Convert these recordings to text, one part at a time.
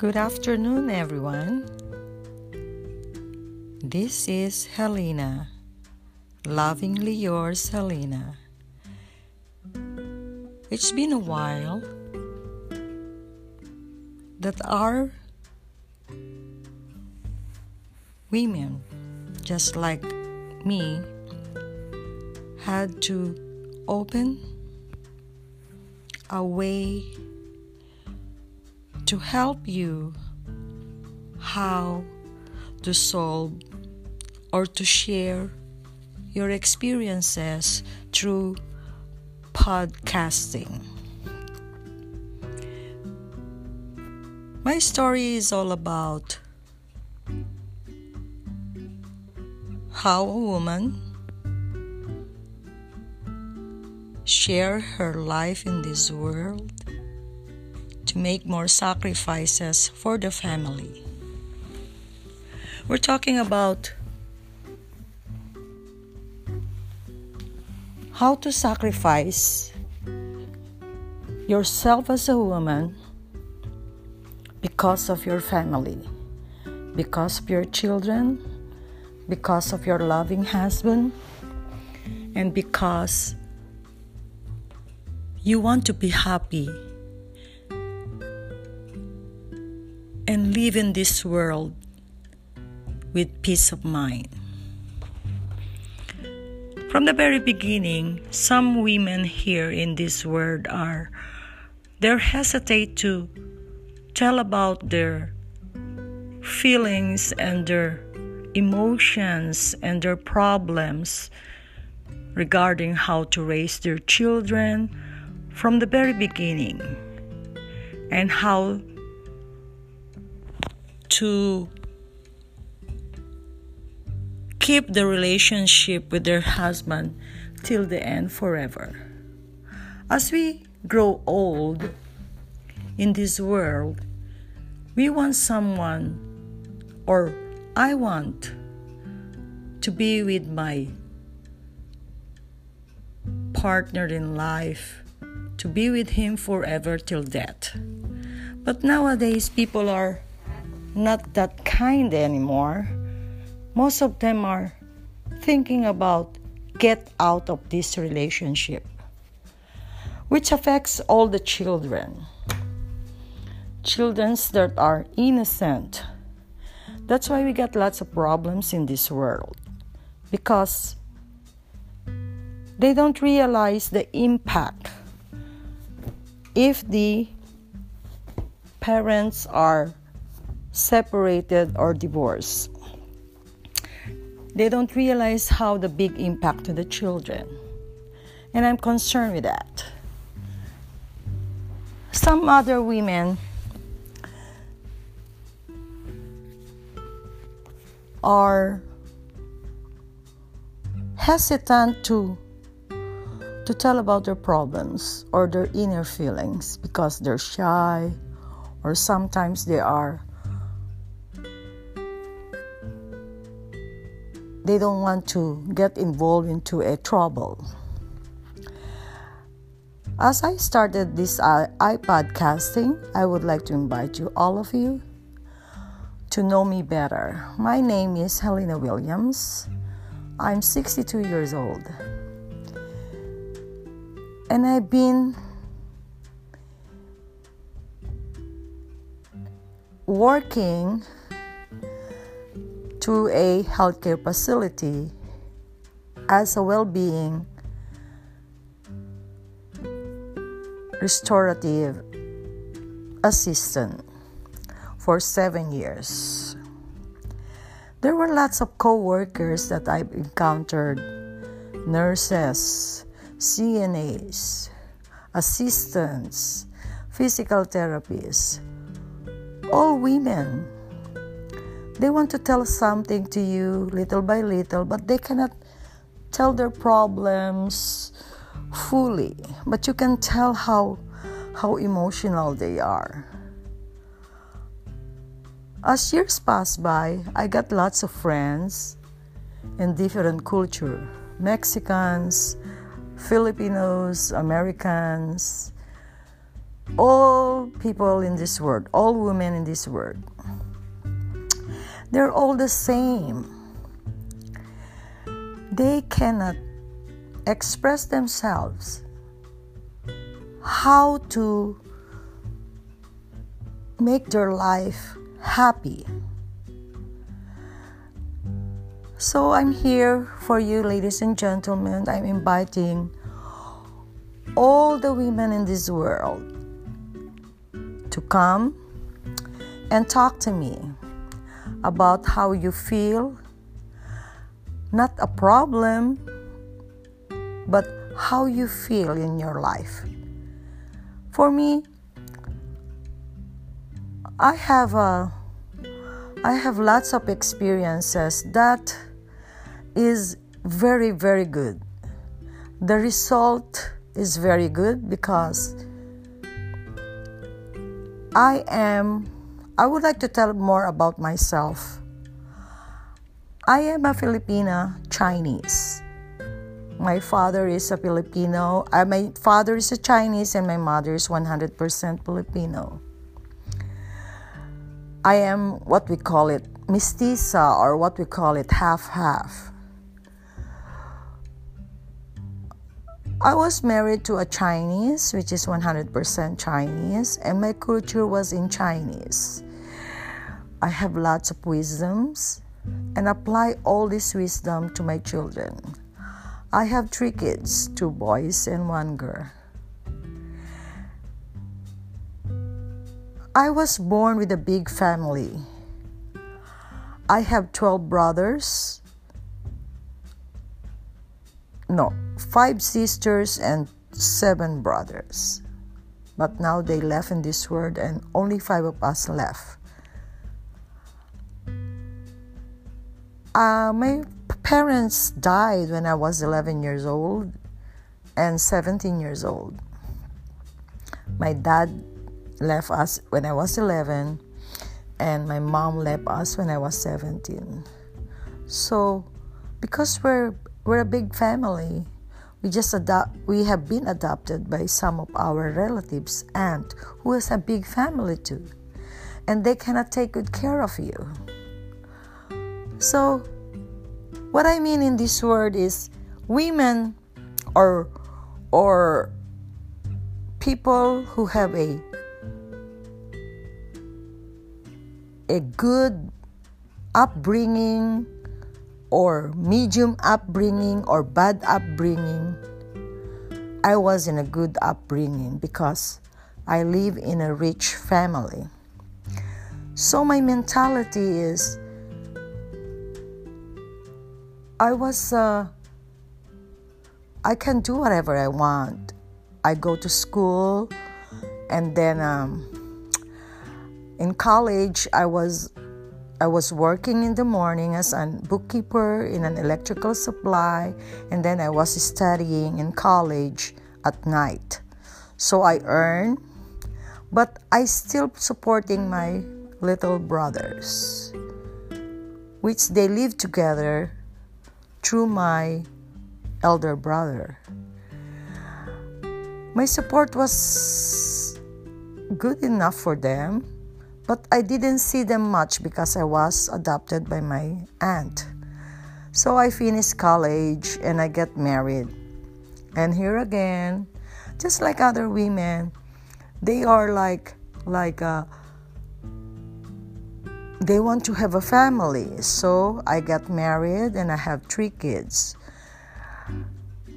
Good afternoon, everyone. This is Helena. Lovingly yours, Helena. It's been a while that our women, just like me, had to open a way to help you how to solve or to share your experiences through podcasting. My story is all about how a woman shares her life in this world to make more sacrifices for the family. We're talking about how to sacrifice yourself as a woman because of your family, because of your children, because of your loving husband, and because you want to be happy and live in this world with peace of mind. From the very beginning, some women here in this world they hesitate to tell about their feelings and their emotions and their problems regarding how to raise their children from the very beginning and how to keep the relationship with their husband till the end forever. As we grow old in this world, we want someone, or I want to be with my partner in life, to be with him forever till death. But nowadays, people are not that kind anymore. Most of them are thinking about get out of this relationship, which affects all the children that are innocent. That's why we got lots of problems in this world, because they don't realize the impact if the parents are separated or divorced. They don't realize how the big impact to the children. And I'm concerned with that. Some other women are hesitant to tell about their problems or their inner feelings because they're shy, or sometimes they don't want to get involved into a trouble. As I started this iPodcasting, I would like to invite you, all of you, to know me better. My name is Helena Williams. I'm 62 years old. And I've been working to a healthcare facility as a well-being restorative assistant for 7 years. There were lots of co-workers that I encountered, nurses, CNAs, assistants, physical therapists, all women. They want to tell something to you little by little, but they cannot tell their problems fully. But you can tell how emotional they are. As years pass by, I got lots of friends in different culture. Mexicans, Filipinos, Americans, all people in this world, all women in this world, they're all the same. They cannot express themselves how to make their life happy. So I'm here for you, ladies and gentlemen. I'm inviting all the women in this world to come and talk to me about how you feel. Not a problem, but how you feel in your life. For me, I have lots of experiences that is very, very good. The result is very good because I would like to tell more about myself. I am a Filipina Chinese. My father is a Filipino. My father is a Chinese and my mother is 100% Filipino. I am what we call it mestiza, or what we call it half-half. I was married to a Chinese, which is 100% Chinese, and my culture was in Chinese. I have lots of wisdoms and apply all this wisdom to my children. I have 3 kids, 2 boys and 1 girl. I was born with a big family. I have 12 brothers. No, 5 sisters and 7 brothers. But now they left in this world and only 5 of us left. My parents died when I was 11 years old and 17 years old. My dad left us when I was 11 and my mom left us when I was 17. So because we're a big family, we have been adopted by some of our relatives and who is a big family too, and they cannot take good care of you. So, what I mean in this word is women or people who have a good upbringing or medium upbringing or bad upbringing. I was in a good upbringing because I live in a rich family. So my mentality is I can do whatever I want. I go to school, and then in college I was working in the morning as a bookkeeper in an electrical supply, and then I was studying in college at night. So I earn, but I still supporting my little brothers, which they live together through my elder brother. My support was good enough for them, but I didn't see them much because I was adopted by my aunt. So I finished college and I get married. And here again, just like other women, they are like they want to have a family. So I got married and I have 3 kids.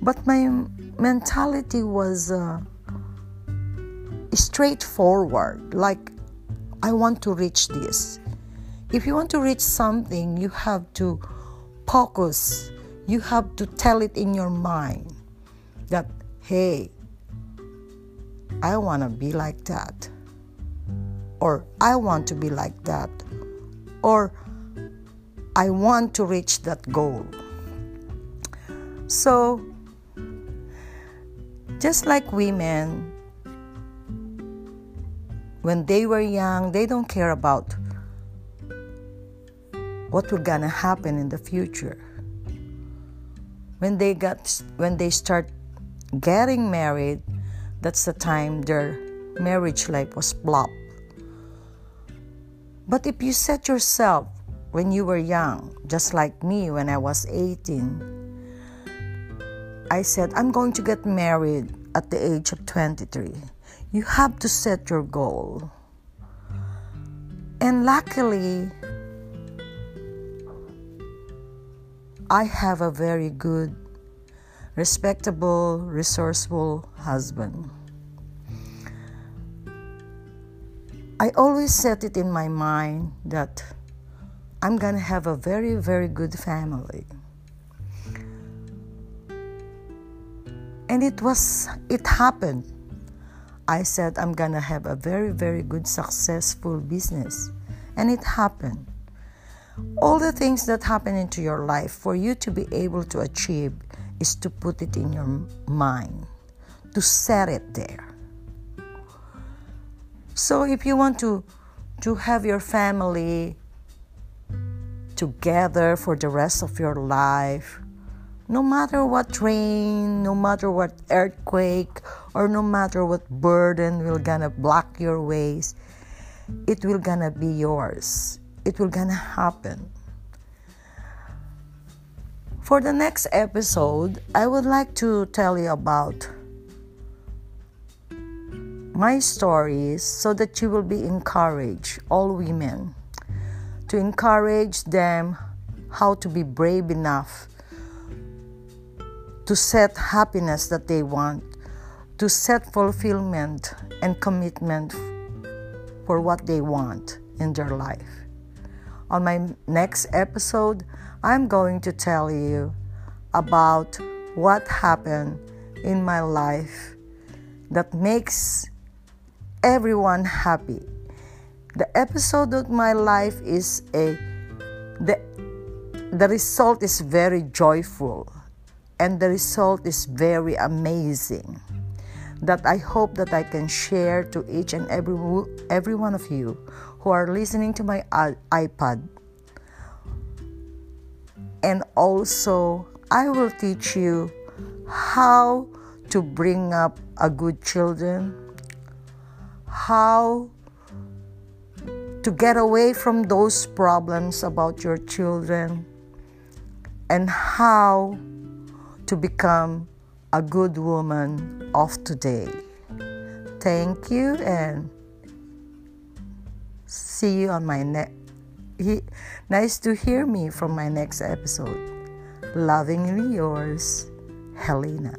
But my mentality was straightforward. Like, I want to reach this. If you want to reach something, you have to focus. You have to tell it in your mind that, hey, I want to be like that. Or I want to be like that. Or I want to reach that goal. So, just like women, when they were young, they don't care about what will gonna happen in the future. When they start getting married, that's the time their marriage life was blocked. But if you set yourself when you were young, just like me when I was 18, I said, I'm going to get married at the age of 23. You have to set your goal. And luckily, I have a very good, respectable, resourceful husband. I always set it in my mind that I'm going to have a very, very good family. And it happened. I said, I'm going to have a very, very good, successful business. And it happened. All the things that happen into your life, for you to be able to achieve, is to put it in your mind, to set it there. So if you want to have your family together for the rest of your life, no matter what rain, no matter what earthquake, or no matter what burden will gonna block your ways, it will gonna be yours. It will gonna happen. For the next episode, I would like to tell you about my stories so that you will be encouraged, all women, to encourage them how to be brave enough to set happiness that they want, to set fulfillment and commitment for what they want in their life. On my next episode, I'm going to tell you about what happened in my life that makes everyone happy. The episode of my life is the result is very joyful, and the result is very amazing, that I hope that I can share to each and every one of you who are listening to my iPod. And also, I will teach you how to bring up a good children, how to get away from those problems about your children, and how to become a good woman of today. Thank you, and see you on my next. Nice to hear me from my next episode. Lovingly yours, Helena.